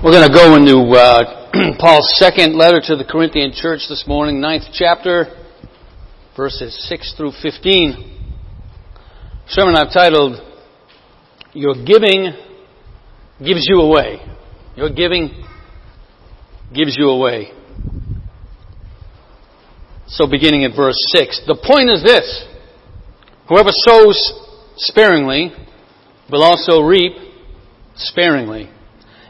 We're going to go into Paul's second letter to the Corinthian church this morning, 9th chapter, verses 6 through 15. A sermon I've titled, Your Giving Gives You Away. Your giving gives you away. So beginning at verse 6, the point is this, whoever sows sparingly will also reap sparingly.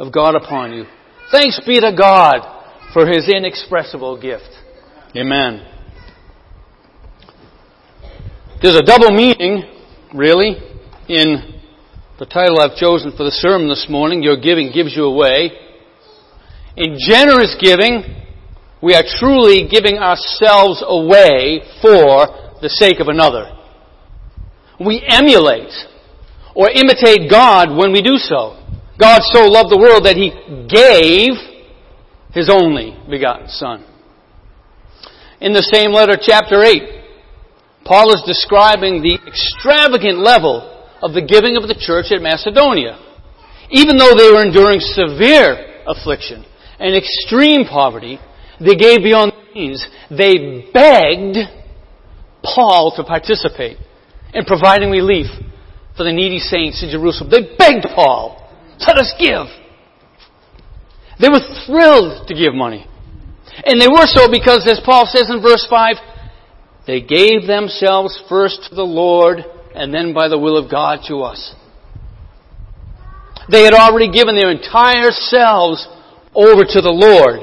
of God upon you. Thanks be to God for His inexpressible gift. Amen. There's a double meaning, really, in the title I've chosen for the sermon this morning, Your Giving Gives You Away. In generous giving, we are truly giving ourselves away for the sake of another. We emulate or imitate God when we do so. God so loved the world that He gave His only begotten Son. In the same letter, chapter 8, Paul is describing the extravagant level of the giving of the church at Macedonia, even though they were enduring severe affliction and extreme poverty. They gave beyond their means. They begged Paul to participate in providing relief for the needy saints in Jerusalem. They begged Paul, let us give. They were thrilled to give money. And they were so because, as Paul says in verse 5, they gave themselves first to the Lord and then by the will of God to us. They had already given their entire selves over to the Lord.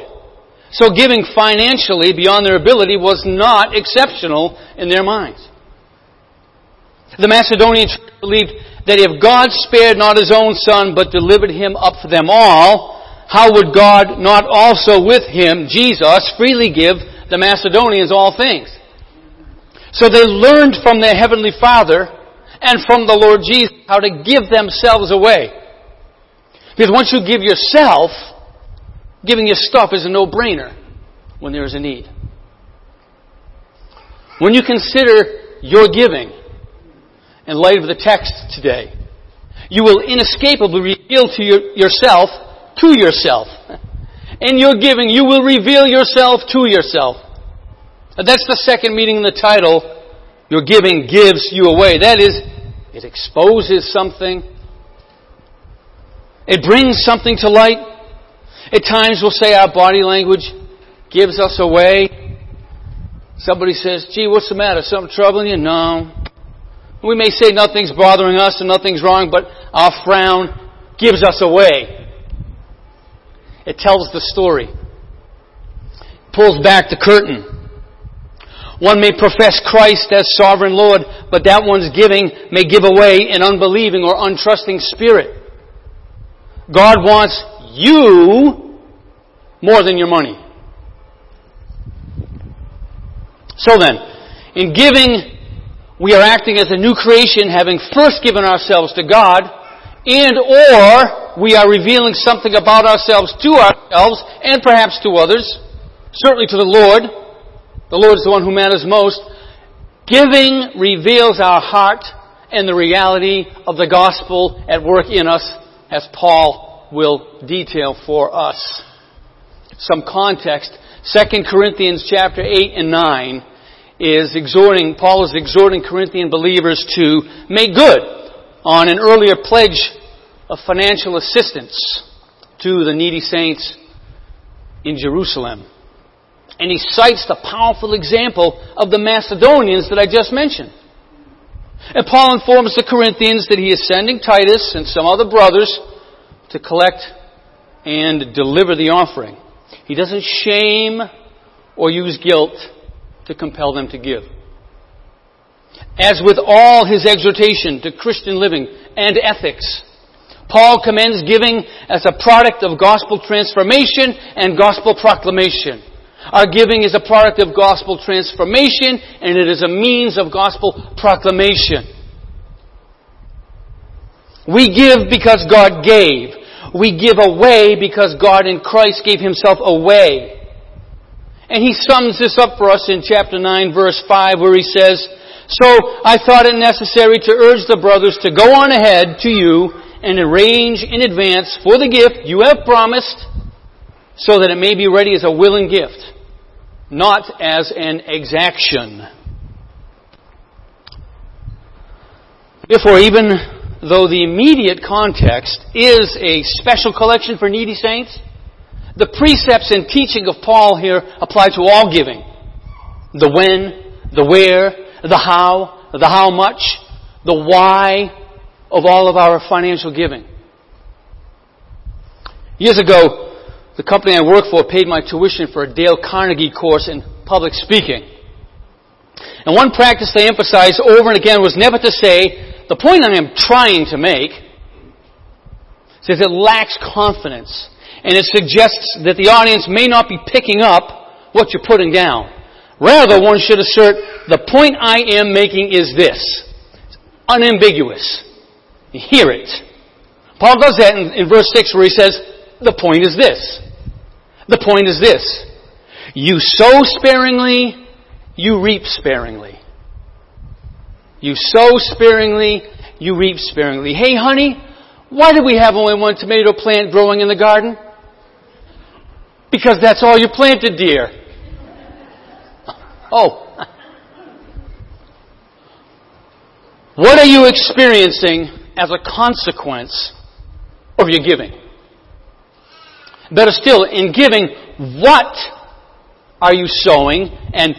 So giving financially beyond their ability was not exceptional in their minds. The Macedonian church believed that if God spared not His own Son, but delivered Him up for them all, how would God not also with Him, Jesus, freely give the Macedonians all things? So they learned from their Heavenly Father and from the Lord Jesus how to give themselves away. Because once you give yourself, giving your stuff is a no-brainer when there is a need. When you consider your giving, in light of the text today, you will inescapably reveal to yourself to yourself. In your giving, you will reveal yourself to yourself. That's the second meaning in the title, Your Giving Gives You Away. That is, it exposes something. It brings something to light. At times we'll say our body language gives us away. Somebody says, gee, what's the matter? Something troubling you? No. We may say nothing's bothering us and nothing's wrong, but our frown gives us away. It tells the story. Pulls back the curtain. One may profess Christ as sovereign Lord, but that one's giving may give away an unbelieving or untrusting spirit. God wants you more than your money. So then, in giving, we are acting as a new creation, having first given ourselves to God and or we are revealing something about ourselves to ourselves and perhaps to others, certainly to the Lord. The Lord is the one who matters most. Giving reveals our heart and the reality of the gospel at work in us, as Paul will detail for us. Some context. 2 Corinthians chapter 8 and 9 is exhorting, Paul is exhorting Corinthian believers to make good on an earlier pledge of financial assistance to the needy saints in Jerusalem. And he cites the powerful example of the Macedonians that I just mentioned. And Paul informs the Corinthians that he is sending Titus and some other brothers to collect and deliver the offering. He doesn't shame or use guilt to compel them to give. As with all his exhortation to Christian living and ethics, Paul commends giving as a product of gospel transformation and gospel proclamation. Our giving is a product of gospel transformation, and it is a means of gospel proclamation. We give because God gave. We give away because God in Christ gave Himself away. And he sums this up for us in chapter 9, verse 5, where he says, "So I thought it necessary to urge the brothers to go on ahead to you and arrange in advance for the gift you have promised, so that it may be ready as a willing gift, not as an exaction. Therefore, even though the immediate context is a special collection for needy saints, the precepts and teaching of Paul here apply to all giving. The when, the where, the how much, the why of all of our financial giving. Years ago, the company I worked for paid my tuition for a Dale Carnegie course in public speaking. And one practice they emphasized over and again was never to say, the point I am trying to make, says it lacks confidence, and it suggests that the audience may not be picking up what you're putting down. Rather, one should assert, the point I am making is this. It's unambiguous. You hear it. Paul does that in verse 6 where he says, the point is this. The point is this. You sow sparingly, you reap sparingly. You sow sparingly, you reap sparingly. Hey, honey, why do we have only one tomato plant growing in the garden? Because that's all you planted, dear. Oh. What are you experiencing as a consequence of your giving? Better still, in giving, what are you sowing and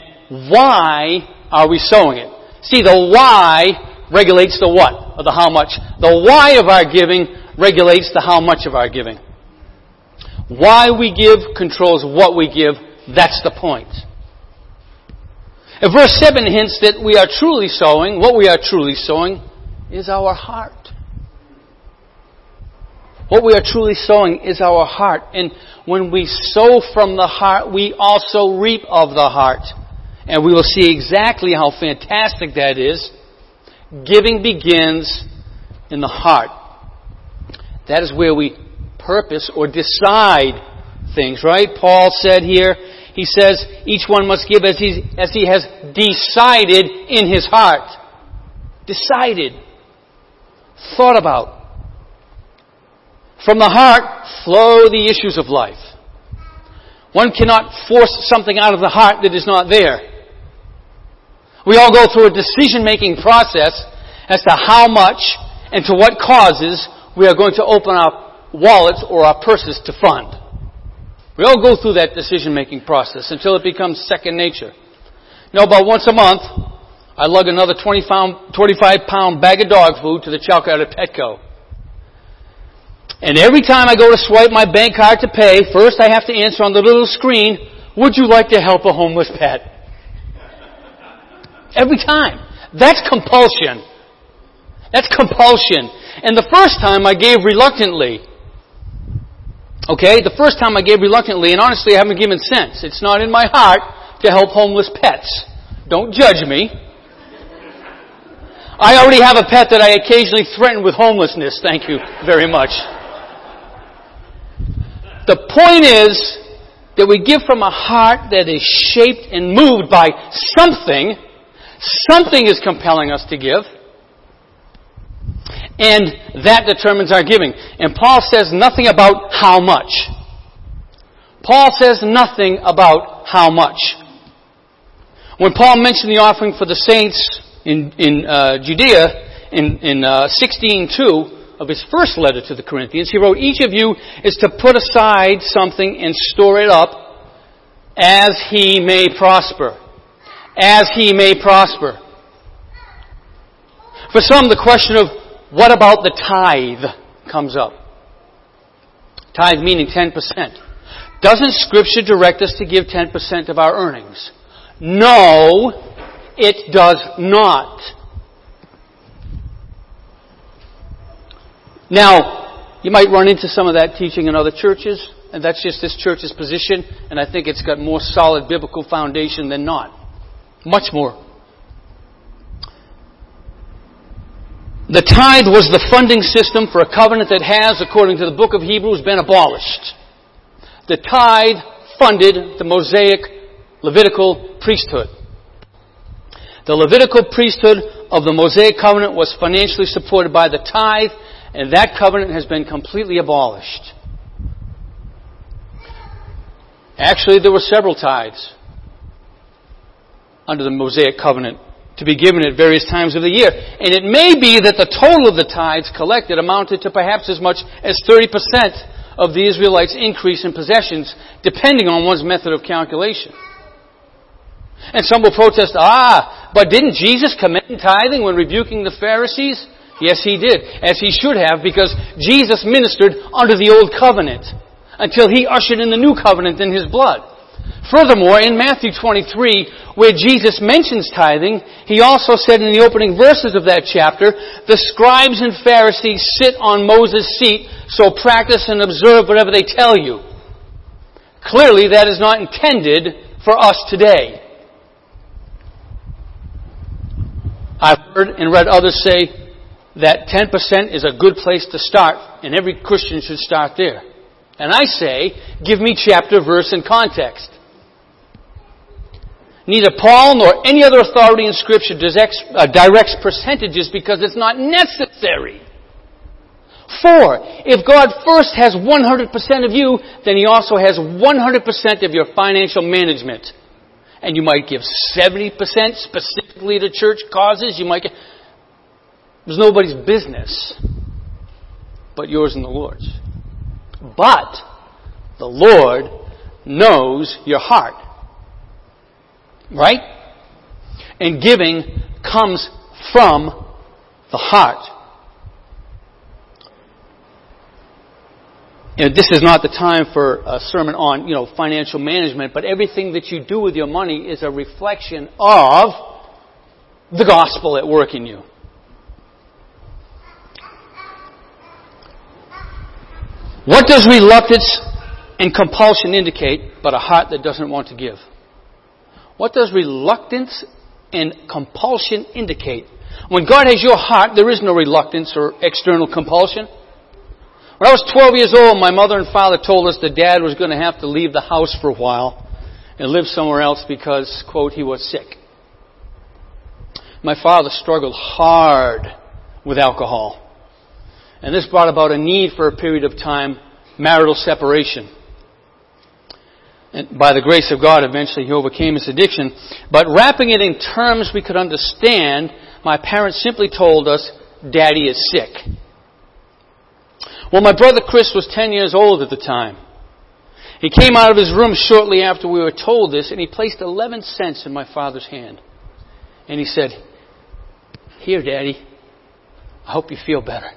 why are we sowing it? See, the why regulates the what, or the how much. The why of our giving regulates the how much of our giving. Why we give controls what we give. That's the point. And verse 7 hints that we are truly sowing. What we are truly sowing is our heart. What we are truly sowing is our heart. And when we sow from the heart, we also reap of the heart. And we will see exactly how fantastic that is. Giving begins in the heart. That is where we purpose or decide things, right? Paul said here, he says, each one must give as he has decided in his heart. Decided. Thought about. From the heart flow the issues of life. One cannot force something out of the heart that is not there. We all go through a decision-making process as to how much and to what causes we are going to open our wallets or our purses to fund. We all go through that decision-making process until it becomes second nature. Now, about once a month, I lug another 25-pound bag of dog food to the checkout at Petco. And every time I go to swipe my bank card to pay, first I have to answer on the little screen, would you like to help a homeless pet? Every time. That's compulsion. That's compulsion. And the first time I gave reluctantly. Okay? The first time I gave reluctantly, and honestly I haven't given since. It's not in my heart to help homeless pets. Don't judge me. I already have a pet that I occasionally threaten with homelessness. Thank you very much. the point is that we give from a heart that is shaped and moved by something. Something is compelling us to give. And that determines our giving. And Paul says nothing about how much. Paul says nothing about how much. When Paul mentioned the offering for the saints in Judea in 16:2 of his first letter to the Corinthians, he wrote, "Each of you is to put aside something and store it up as he may prosper." As he may prosper. For some, the question of what about the tithe comes up. Tithe meaning 10%. Doesn't Scripture direct us to give 10% of our earnings? No, it does not. Now, you might run into some of that teaching in other churches, and that's just this church's position, and I think it's got more solid biblical foundation than not. Much more. The tithe was the funding system for a covenant that has, according to the book of Hebrews, been abolished. The tithe funded the Mosaic Levitical priesthood. The Levitical priesthood of the Mosaic covenant was financially supported by the tithe, and that covenant has been completely abolished. Actually, there were several tithes under the Mosaic covenant to be given at various times of the year. And it may be that the total of the tithes collected amounted to perhaps as much as 30% of the Israelites' increase in possessions, depending on one's method of calculation. And some will protest, but didn't Jesus commend tithing when rebuking the Pharisees? Yes, he did, as he should have, because Jesus ministered under the old covenant until he ushered in the new covenant in his blood. Furthermore, in Matthew 23, where Jesus mentions tithing, he also said in the opening verses of that chapter, "The scribes and Pharisees sit on Moses' seat, so practice and observe whatever they tell you." Clearly, that is not intended for us today. I've heard and read others say that 10% is a good place to start, and every Christian should start there. And I say, give me chapter, verse, and context. Neither Paul nor any other authority in Scripture directs percentages because it's not necessary. 4, if God first has 100% of you, then He also has 100% of your financial management. And you might give 70% specifically to church causes. You might give... It was nobody's business but yours and the Lord's. But the Lord knows your heart. Right? And giving comes from the heart. And this is not the time for a sermon on, financial management, but everything that you do with your money is a reflection of the gospel at work in you. What does reluctance and compulsion indicate but a heart that doesn't want to give? What does reluctance and compulsion indicate? When God has your heart, there is no reluctance or external compulsion. When I was 12 years old, my mother and father told us that Dad was going to have to leave the house for a while and live somewhere else because, quote, he was sick. My father struggled hard with alcohol. And this brought about a need for a period of time, marital separation. And by the grace of God, eventually he overcame his addiction. But wrapping it in terms we could understand, my parents simply told us, "Daddy is sick." Well, my brother Chris was 10 years old at the time. He came out of his room shortly after we were told this, and he placed 11 cents in my father's hand. And he said, "Here, Daddy, I hope you feel better."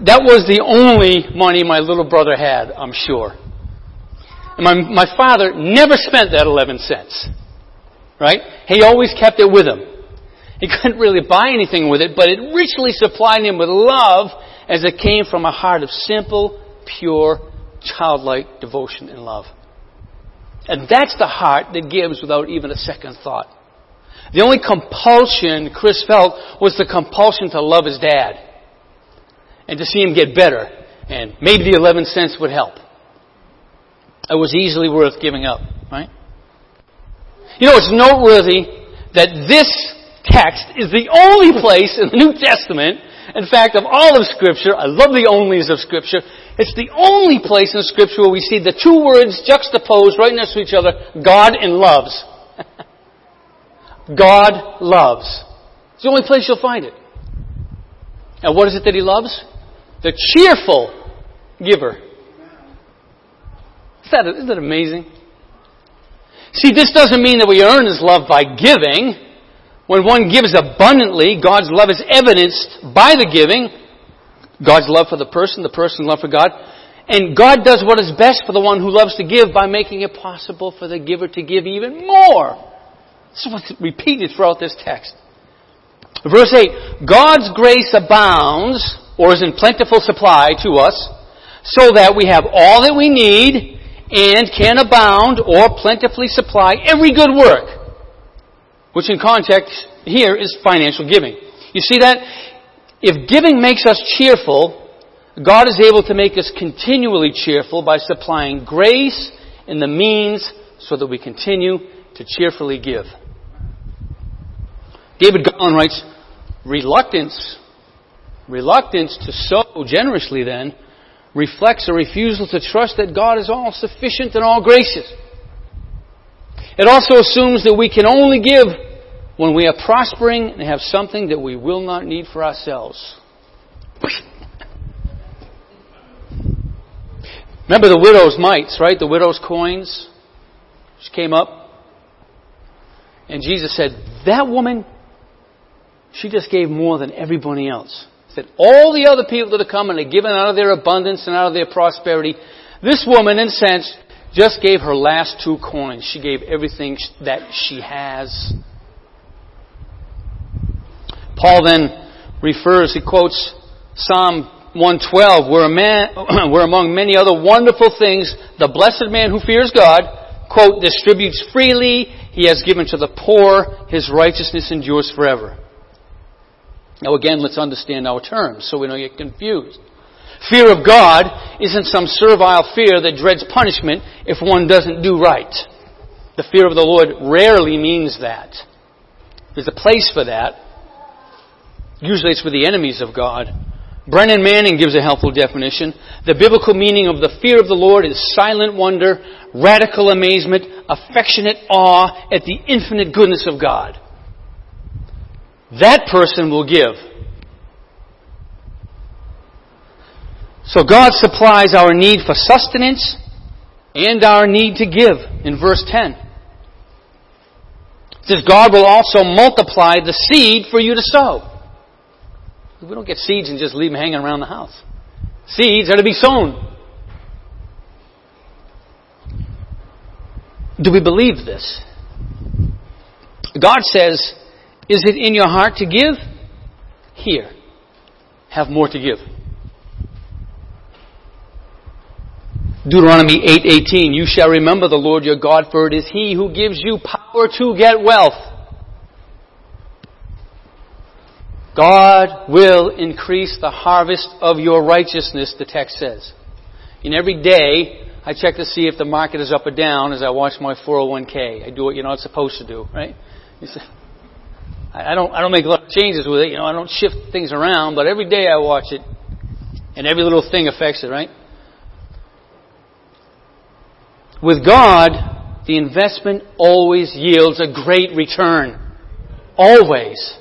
That was the only money my little brother had, I'm sure. And my father never spent that 11 cents. Right? He always kept it with him. He couldn't really buy anything with it, but it richly supplied him with love as it came from a heart of simple, pure, childlike devotion and love. And that's the heart that gives without even a second thought. The only compulsion Chris felt was the compulsion to love his dad. and to see him get better. And maybe the 11 cents would help. It was easily worth giving up, right? You know, it's noteworthy that this text is the only place in the New Testament, in fact, of all of Scripture, I love the onlys of Scripture, it's the only place in Scripture where we see the two words juxtaposed right next to each other, God and loves. God loves. It's the only place you'll find it. And what is it that He loves? The cheerful giver. Isn't that amazing? See, this doesn't mean that we earn His love by giving. When one gives abundantly, God's love is evidenced by the giving. God's love for the person's love for God. And God does what is best for the one who loves to give by making it possible for the giver to give even more. This is what's repeated throughout this text. Verse 8, God's grace abounds, or is in plentiful supply to us, so that we have all that we need and can abound or plentifully supply every good work, which in context here is financial giving. You see that? If giving makes us cheerful, God is able to make us continually cheerful by supplying grace and the means so that we continue to cheerfully give. David Goggin writes, Reluctance to sow generously then reflects a refusal to trust that God is all sufficient and all gracious. It also assumes that we can only give when we are prospering and have something that we will not need for ourselves. Remember the widow's mites, right? The widow's coins which came up. And Jesus said, that woman, she just gave more than everybody else. He said, all the other people that are coming are given out of their abundance and out of their prosperity. This woman, in a sense, just gave her last two coins. She gave everything that she has. Paul then refers, he quotes Psalm 112, where among many other wonderful things, the blessed man who fears God, quote, distributes freely, he has given to the poor, his righteousness endures forever. Now again, let's understand our terms so we don't get confused. Fear of God isn't some servile fear that dreads punishment if one doesn't do right. The fear of the Lord rarely means that. There's a place for that. Usually it's with the enemies of God. Brennan Manning gives a helpful definition. The biblical meaning of the fear of the Lord is silent wonder, radical amazement, affectionate awe at the infinite goodness of God. That person will give. So God supplies our need for sustenance and our need to give in verse 10. It says, God will also multiply the seed for you to sow. We don't get seeds and just leave them hanging around the house. Seeds are to be sown. Do we believe this? God says, is it in your heart to give? Here, have more to give. Deuteronomy 8:18, you shall remember the Lord your God, for it is He who gives you power to get wealth. God will increase the harvest of your righteousness, the text says. And every day, I check to see if the market is up or down as I watch my 401k. I do what you're not supposed to do, right? I don't make a lot of changes with it. You know, I don't shift things around, but every day I watch it, and every little thing affects it, right? With God, the investment always yields a great return. Always.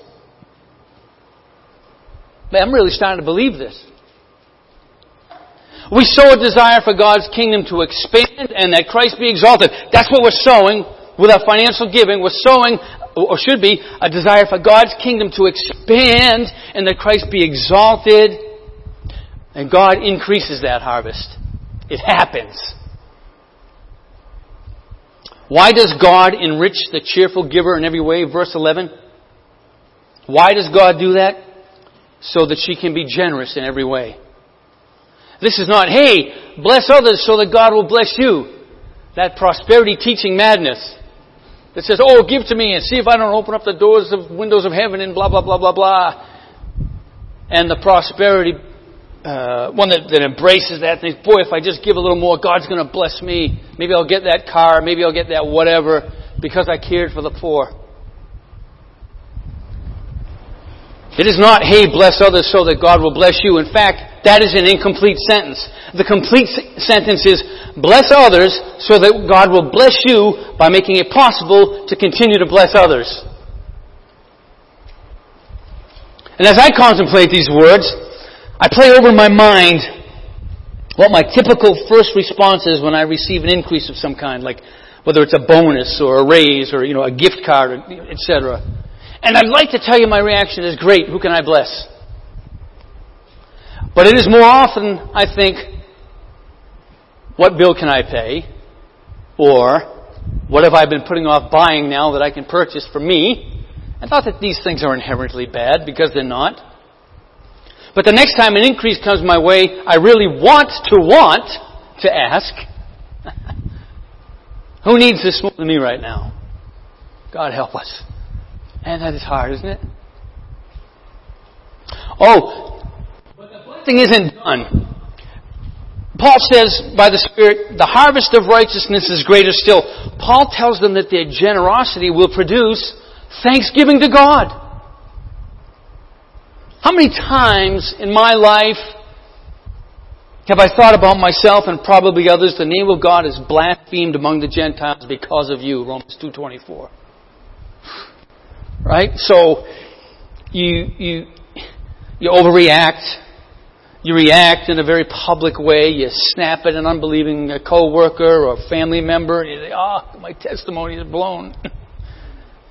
But I'm really starting to believe this. We sow a desire for God's kingdom to expand and that Christ be exalted. That's what we're sowing with our financial giving. We're sowing, or should be, a desire for God's kingdom to expand and that Christ be exalted. And God increases that harvest. It happens. Why does God enrich the cheerful giver in every way? Verse 11. Why does God do that? So that she can be generous in every way. This is not, hey, bless others so that God will bless you. That prosperity teaching madness. That says, oh, give to me and see if I don't open up the doors of windows of heaven and blah, blah, blah, blah, blah. And the prosperity one that embraces that, thinks, boy, if I just give a little more, God's going to bless me. Maybe I'll get that car. Maybe I'll get that whatever, because I cared for the poor. It is not, hey, bless others so that God will bless you. In fact, that is an incomplete sentence. The complete sentence is, bless others so that God will bless you by making it possible to continue to bless others. And as I contemplate these words, I play over in my mind what my typical first response is when I receive an increase of some kind, like whether it's a bonus or a raise or, a gift card, etc. And I'd like to tell you my reaction is, great, who can I bless? But it is more often, I think, what bill can I pay? Or, what have I been putting off buying now that I can purchase for me? And not that these things are inherently bad, because they're not. But the next time an increase comes my way, I really want to ask, who needs this more than me right now? God help us. And that is hard, isn't it? Oh, but the blessing isn't done. Paul says, by the Spirit, the harvest of righteousness is greater still. Paul tells them that their generosity will produce thanksgiving to God. How many times in my life have I thought about myself and probably others, the name of God is blasphemed among the Gentiles because of you, Romans 2:24. Right? So, you overreact. You react in a very public way. You snap at an unbelieving co-worker or family member. You say, my testimony is blown.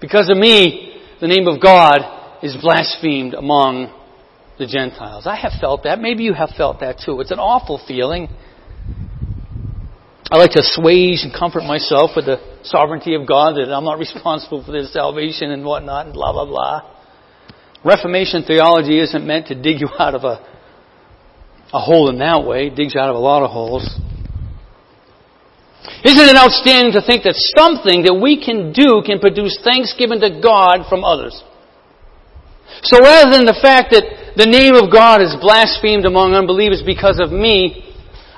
Because of me, the name of God is blasphemed among the Gentiles. I have felt that. Maybe you have felt that too. It's an awful feeling. I like to assuage and comfort myself with the sovereignty of God, that I'm not responsible for their salvation and whatnot, and blah, blah, blah. Reformation theology isn't meant to dig you out of a hole in that way. It digs you out of a lot of holes. Isn't it outstanding to think that something that we can do can produce thanksgiving to God from others? So rather than the fact that the name of God is blasphemed among unbelievers because of me,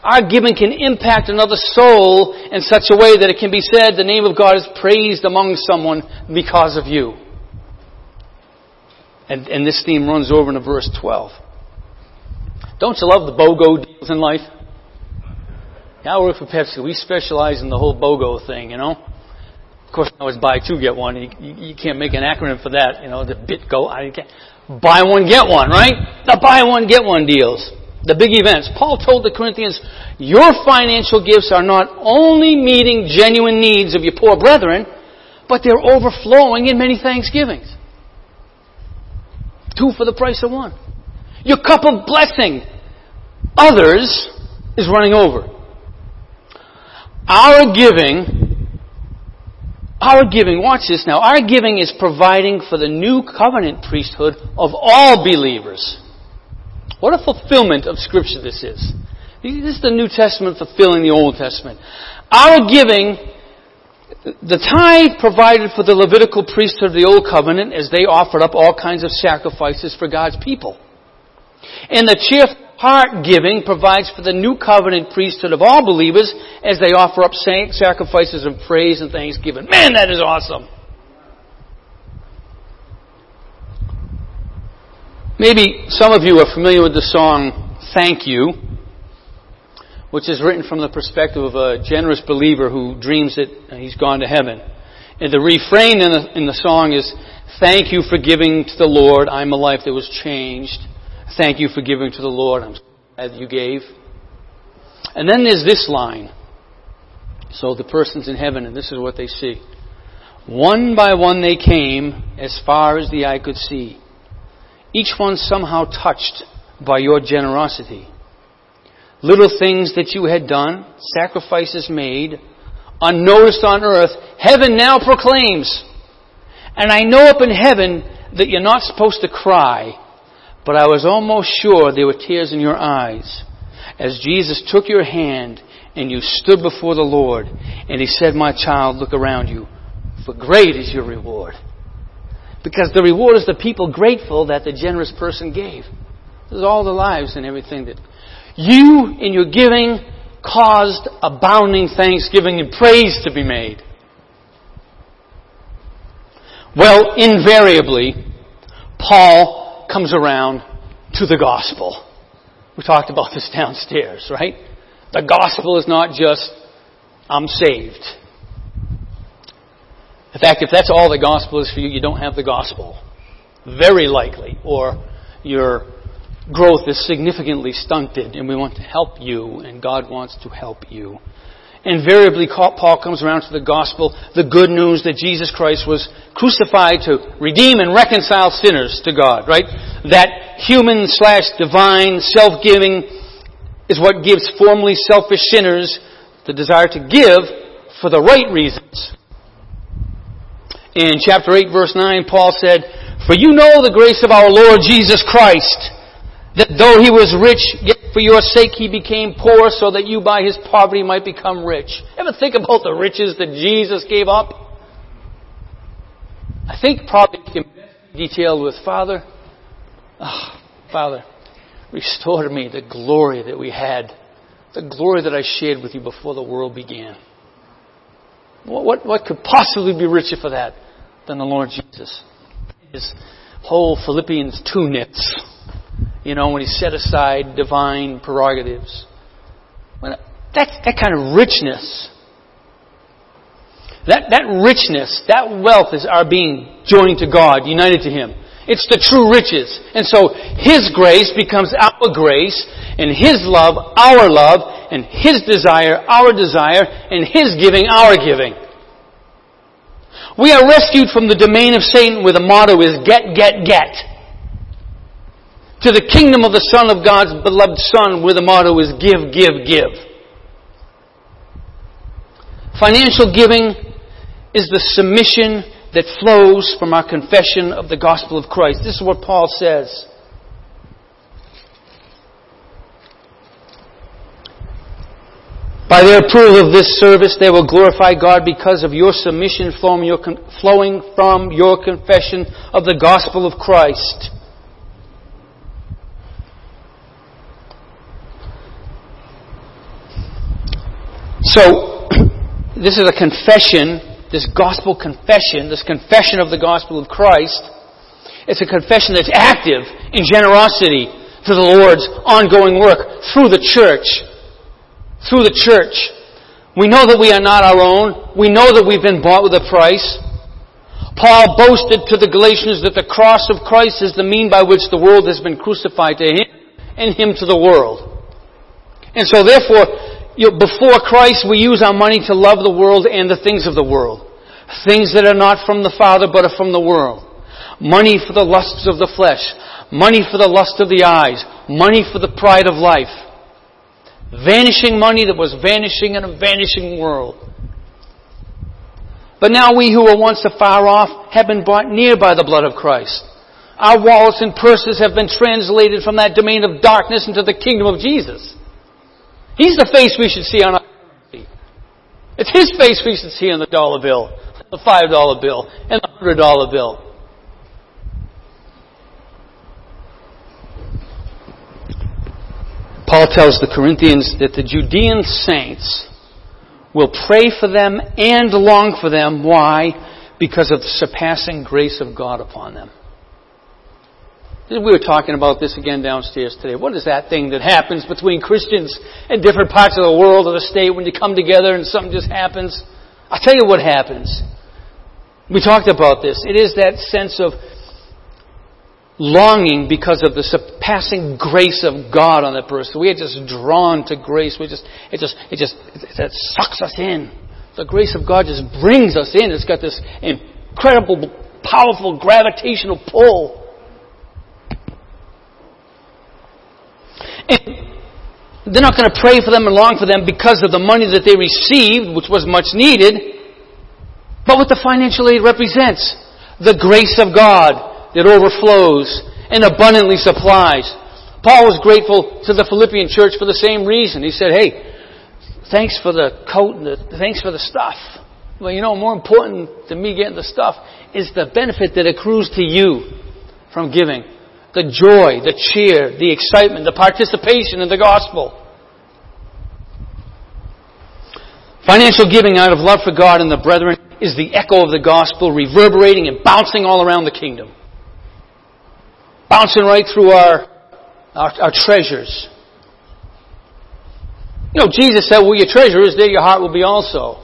our giving can impact another soul in such a way that it can be said the name of God is praised among someone because of you. And this theme runs over into verse 12. Don't you love the BOGO deals in life? I work for Pepsi. We specialize in the whole BOGO thing, Of course, now it's buy two, get one. You can't make an acronym for that, the BitGo. Buy one, get one, right? The buy one, get one deals. The big events. Paul told the Corinthians, your financial gifts are not only meeting genuine needs of your poor brethren, but they're overflowing in many thanksgivings. Two for the price of one. Your cup of blessing others is running over. Our giving, watch this now, our giving is providing for the new covenant priesthood of all believers. What a fulfillment of Scripture this is. This is the New Testament fulfilling the Old Testament. Our giving, the tithe provided for the Levitical priesthood of the Old Covenant as they offered up all kinds of sacrifices for God's people. And the cheerful heart giving provides for the New Covenant priesthood of all believers as they offer up sacrifices of praise and thanksgiving. Man, that is awesome! Maybe some of you are familiar with the song, Thank You, which is written from the perspective of a generous believer who dreams that he's gone to heaven. And the refrain in the song is, thank you for giving to the Lord, I'm a life that was changed. Thank you for giving to the Lord, I'm so glad you gave. And then there's this line. So the person's in heaven, and this is what they see. One by one they came, as far as the eye could see. Each one somehow touched by your generosity. Little things that you had done, sacrifices made, unnoticed on earth, heaven now proclaims. And I know up in heaven that you're not supposed to cry, but I was almost sure there were tears in your eyes as Jesus took your hand and you stood before the Lord and He said, my child, look around you, for great is your reward. Because the reward is the people grateful that the generous person gave. This is all the lives and everything that you, in your giving, caused abounding thanksgiving and praise to be made. Well, invariably, Paul comes around to the gospel. We talked about this downstairs, right? The gospel is not just, I'm saved. In fact, if that's all the gospel is for you, you don't have the gospel. Very likely. Or your growth is significantly stunted, and we want to help you, and God wants to help you. Invariably, Paul comes around to the gospel, the good news that Jesus Christ was crucified to redeem and reconcile sinners to God, right? That human/divine self-giving is what gives formerly selfish sinners the desire to give for the right reasons. In chapter 8, verse 9, Paul said, "For you know the grace of our Lord Jesus Christ, that though He was rich, yet for your sake He became poor, so that you by His poverty might become rich." Ever think about the riches that Jesus gave up? I think probably you can be detailed with, Father, restore to me the glory that we had, the glory that I shared with you before the world began. What could possibly be richer for that than the Lord Jesus? His whole Philippians 2 nits. You know, when He set aside divine prerogatives. That kind of richness, that richness, that wealth is our being joined to God, united to Him. It's the true riches. And so His grace becomes our grace, and His love, our love, and His desire, our desire, and His giving, our giving. We are rescued from the domain of Satan, where the motto is get. To the kingdom of the Son of God's beloved Son, where the motto is give, give, give. Financial giving is the submission that flows from our confession of the gospel of Christ. This is what Paul says. "By their approval of this service, they will glorify God because of your submission flowing from your confession of the gospel of Christ." So, this is a confession, this gospel confession, this confession of the gospel of Christ. It's a confession that's active in generosity to the Lord's ongoing work through the church. Through the church. We know that we are not our own. We know that we've been bought with a price. Paul boasted to the Galatians that the cross of Christ is the mean by which the world has been crucified to Him and Him to the world. And so therefore, before Christ, we use our money to love the world and the things of the world. Things that are not from the Father, but are from the world. Money for the lusts of the flesh. Money for the lust of the eyes. Money for the pride of life. Vanishing money that was vanishing in a vanishing world. But now we who were once afar off have been brought near by the blood of Christ. Our wallets and purses have been translated from that domain of darkness into the kingdom of Jesus. He's the face we should see on our currency. It's His face we should see on the dollar bill, the $5 bill, and the $100 bill. Paul tells the Corinthians that the Judean saints will pray for them and long for them. Why? Because of the surpassing grace of God upon them. We were talking about this again downstairs today. What is that thing that happens between Christians in different parts of the world or the state when you come together and something just happens? I'll tell you what happens. We talked about this. It is that sense of longing because of the surpassing grace of God on that person. We are just drawn to grace. It sucks us in. The grace of God just brings us in. It's got this incredible, powerful gravitational pull. And they're not going to pray for them and long for them because of the money that they received, which was much needed, but what the financial aid represents. The grace of God that overflows and abundantly supplies. Paul was grateful to the Philippian church for the same reason. He said, hey, thanks for the coat and thanks for the stuff. Well, you know, more important than me getting the stuff is the benefit that accrues to you from giving. the joy, the cheer, the excitement, the participation in the gospel. Financial giving out of love for God and the brethren is the echo of the gospel reverberating and bouncing all around the kingdom. Bouncing right through our treasures. You know, Jesus said, where your treasure is, there your heart will be also.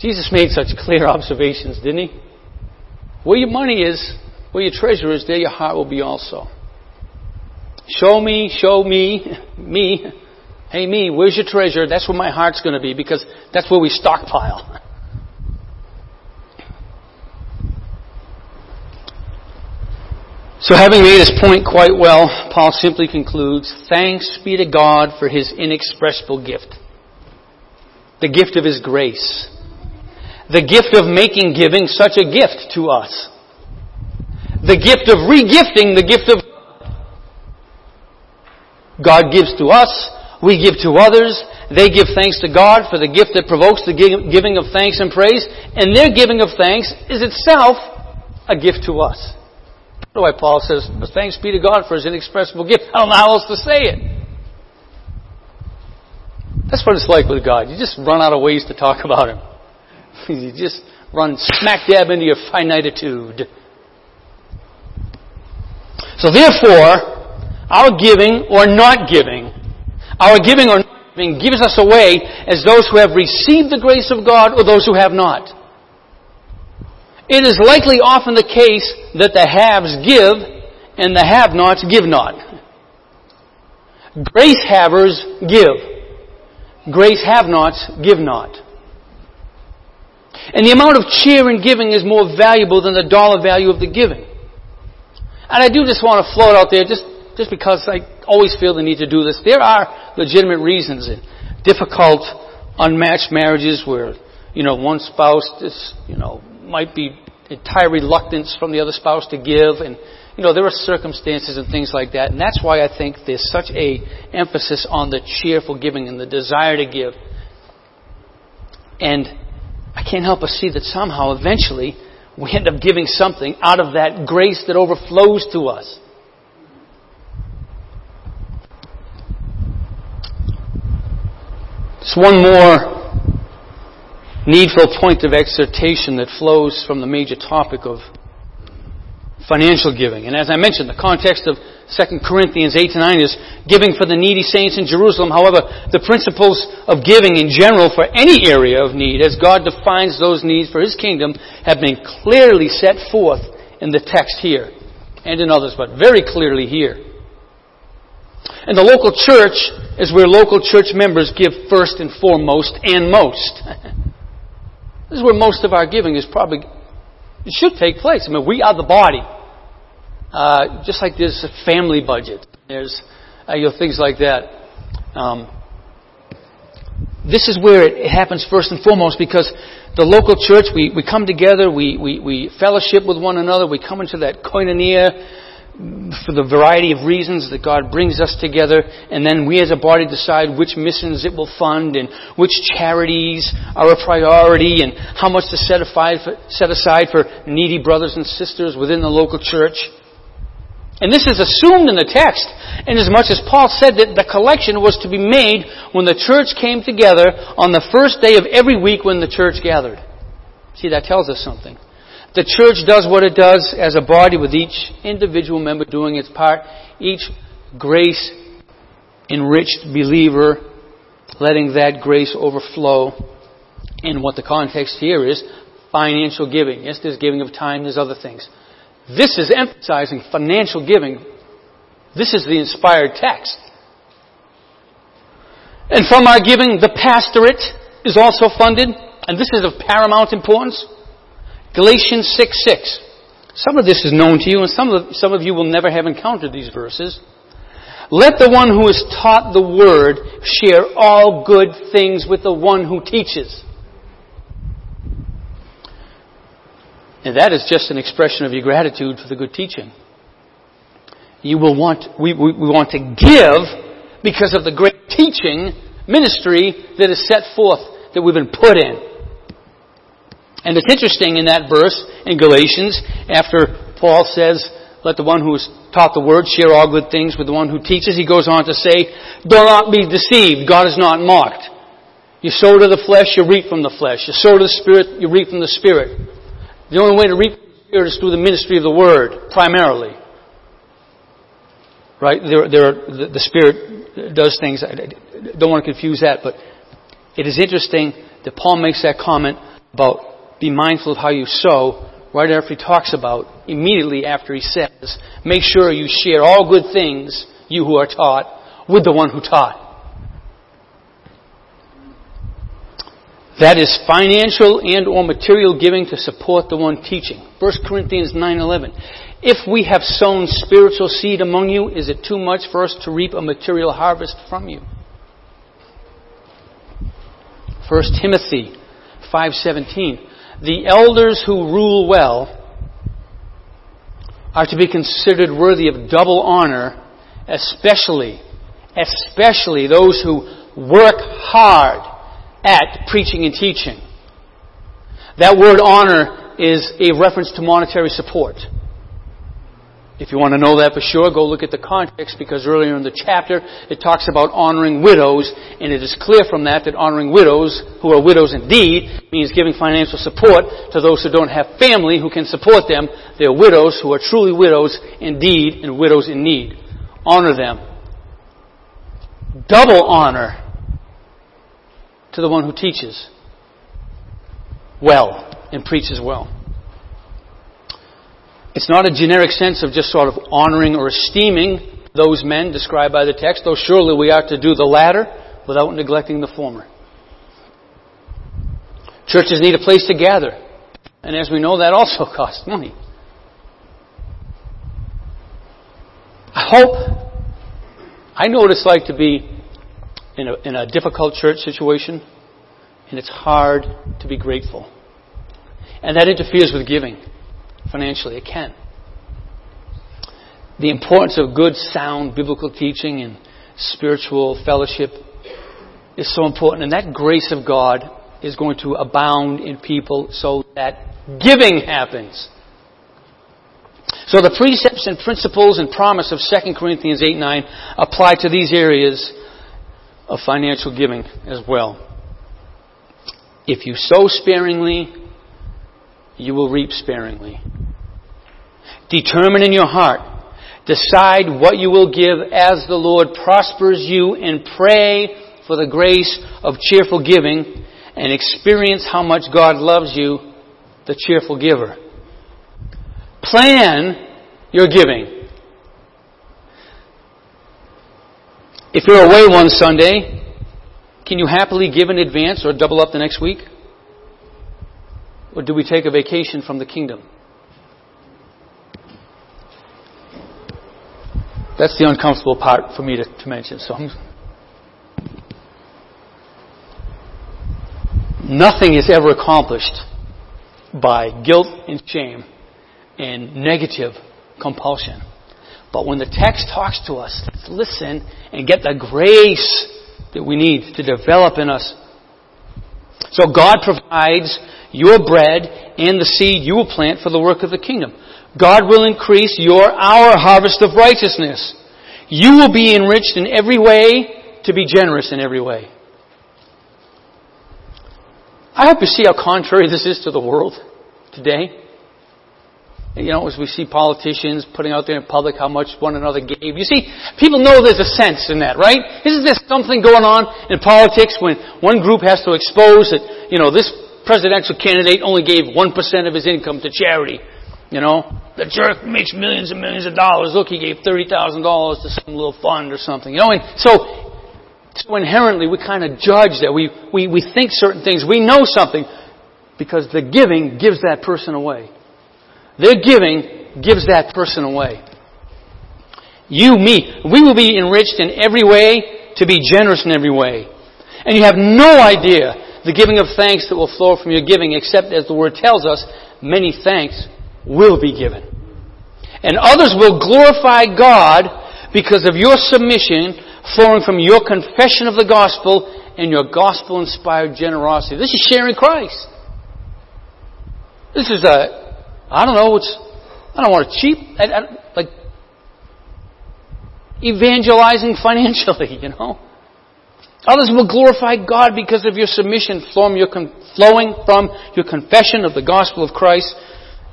Jesus made such clear observations, didn't he? Where your money is, where your treasure is, there your heart will be also. Show me. Hey, me, where's your treasure? That's where my heart's going to be, because that's where we stockpile. So having made his point quite well, Paul simply concludes, thanks be to God for his inexpressible gift. The gift of his grace. The gift of making giving such a gift to us. The gift of regifting, the gift of God gives to us, we give to others, they give thanks to God for the gift that provokes the giving of thanks and praise, and their giving of thanks is itself a gift to us. That's why Paul says, thanks be to God for his inexpressible gift. I don't know how else to say it. That's what it's like with God. You just run out of ways to talk about him. You just run smack dab into your finitude. So therefore, our giving or not giving, gives us away as those who have received the grace of God or those who have not. It is likely often the case that the haves give and the have-nots give not. Grace havers give. Grace have-nots give not. And the amount of cheer in giving is more valuable than the dollar value of the giving. And I do just want to float out there, just because I always feel the need to do this. There are legitimate reasons in difficult, unmatched marriages where, one spouse might be entire reluctance from the other spouse to give. And, there are circumstances and things like that. And that's why I think there's such an emphasis on the cheerful giving and the desire to give. And I can't help but see that somehow, eventually, we end up giving something out of that grace that overflows to us. It's one more needful point of exhortation that flows from the major topic of financial giving. And as I mentioned, the context of 2 Corinthians 8-9 is giving for the needy saints in Jerusalem. However, the principles of giving in general for any area of need, as God defines those needs for His kingdom, have been clearly set forth in the text here and in others, but very clearly here. And the local church is where local church members give first and foremost and most. This is where most of our giving is probably, it should take place. I mean, we are the body. Just like there's a family budget. There's things like that. This is where it happens first and foremost, because the local church, we come together, we fellowship with one another, we come into that koinonia for the variety of reasons that God brings us together, and then we as a body decide which missions it will fund and which charities are a priority and how much to set aside for needy brothers and sisters within the local church. And this is assumed in the text, inasmuch as Paul said that the collection was to be made when the church came together on the first day of every week when the church gathered. See, that tells us something. The church does what it does as a body, with each individual member doing its part, each grace-enriched believer letting that grace overflow in what the context here is, financial giving. Yes, there's giving of time, there's other things. This is emphasizing financial giving. This is the inspired text. And from our giving, the pastorate is also funded. And this is of paramount importance. Galatians 6:6. Some of this is known to you, and some of you will never have encountered these verses. Let the one who is taught the word share all good things with the one who teaches. And that is just an expression of your gratitude for the good teaching. We want to give because of the great teaching ministry that is set forth, that we've been put in. And it's interesting in that verse in Galatians, after Paul says, let the one who is taught the word share all good things with the one who teaches. He goes on to say, do not be deceived. God is not mocked. You sow to the flesh, you reap from the flesh. You sow to the Spirit, you reap from the Spirit. The only way to reap from the Spirit is through the ministry of the Word, primarily. Right? The Spirit does things. I don't want to confuse that, but it is interesting that Paul makes that comment about be mindful of how you sow right after he talks about, immediately after he says, make sure you share all good things, you who are taught, with the one who taught. That is financial and or material giving to support the one teaching. 1 Corinthians 9:11. If we have sown spiritual seed among you, is it too much for us to reap a material harvest from you? 1 Timothy 5:17. The elders who rule well are to be considered worthy of double honor, especially those who work hard at preaching and teaching. That word honor is a reference to monetary support. If you want to know that for sure, go look at the context, because earlier in the chapter it talks about honoring widows, and it is clear from that honoring widows, who are widows indeed, means giving financial support to those who don't have family who can support them. They are widows who are truly widows indeed and widows in need. Honor them. Double honor to the one who teaches well and preaches well. It's not a generic sense of just sort of honoring or esteeming those men described by the text, though surely we ought to do the latter without neglecting the former. Churches need a place to gather, and as we know, that also costs money. I know what it's like to be in a difficult church situation, and it's hard to be grateful. And that interferes with giving financially. It can. The importance of good, sound biblical teaching and spiritual fellowship is so important, and that grace of God is going to abound in people so that giving happens. So the precepts and principles and promise of 2 Corinthians 8:9 apply to these areas of financial giving as well. If you sow sparingly, you will reap sparingly. Determine in your heart. Decide what you will give as the Lord prospers you, and pray for the grace of cheerful giving, and experience how much God loves you, the cheerful giver. Plan your giving. If you're away one Sunday, can you happily give in advance or double up the next week? Or do we take a vacation from the kingdom? That's the uncomfortable part for me to mention. So nothing is ever accomplished by guilt and shame and negative compulsion. But when the text talks to us, let's listen and get the grace that we need to develop in us. So God provides your bread and the seed you will plant for the work of the kingdom. God will increase our harvest of righteousness. You will be enriched in every way to be generous in every way. I hope you see how contrary this is to the world today. You know, as we see politicians putting out there in public how much one another gave. You see, people know there's a sense in that, right? Isn't there something going on in politics when one group has to expose that, you know, this presidential candidate only gave 1% of his income to charity? You know, the jerk makes millions and millions of dollars. Look, he gave $30,000 to some little fund or something. You know, and so inherently we kind of judge that. We think certain things. We know something because the giving gives that person away. Their giving gives that person away. We will be enriched in every way to be generous in every way. And you have no idea the giving of thanks that will flow from your giving, except as the Word tells us, many thanks will be given. And others will glorify God because of your submission flowing from your confession of the gospel and your gospel-inspired generosity. This is sharing Christ. This is I don't know, I don't want to cheap, like evangelizing financially, you know. Others will glorify God because of your submission flowing from your confession of the gospel of Christ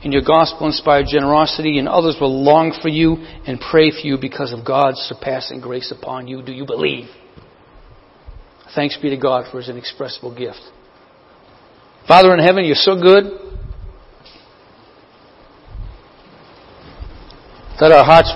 and your gospel-inspired generosity. And others will long for you and pray for you because of God's surpassing grace upon you. Do you believe? Thanks be to God for His inexpressible gift. Father in heaven, You're so good that our hearts